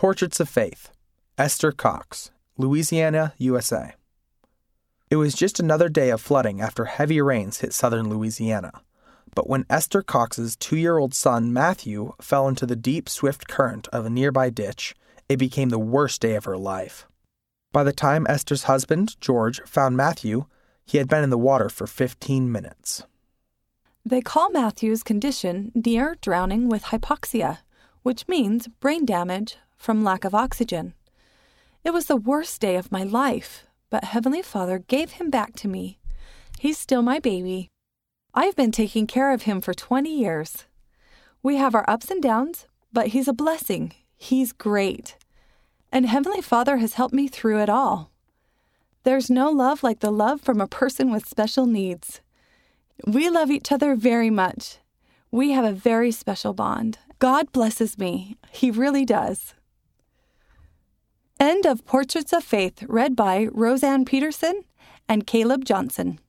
Portraits of Faith, Esther Cox, Louisiana, USA. It was just another day of flooding after heavy rains hit southern Louisiana. But when Esther Cox's 2-year-old son, Matthew, fell into the deep, swift current of a nearby ditch, it became the worst day of her life. By the time Esther's husband, George, found Matthew, he had been in the water for 15 minutes. They call Matthew's condition near drowning with hypoxia, which means brain damage from lack of oxygen. It was the worst day of my life, but Heavenly Father gave him back to me. He's still my baby. I've been taking care of him for 20 years. We have our ups and downs, but he's a blessing. He's great. And Heavenly Father has helped me through it all. There's no love like the love from a person with special needs. We love each other very much. We have a very special bond. God blesses me. He really does. End of Portraits of Faith, read by Roseanne Peterson and Caleb Johnson.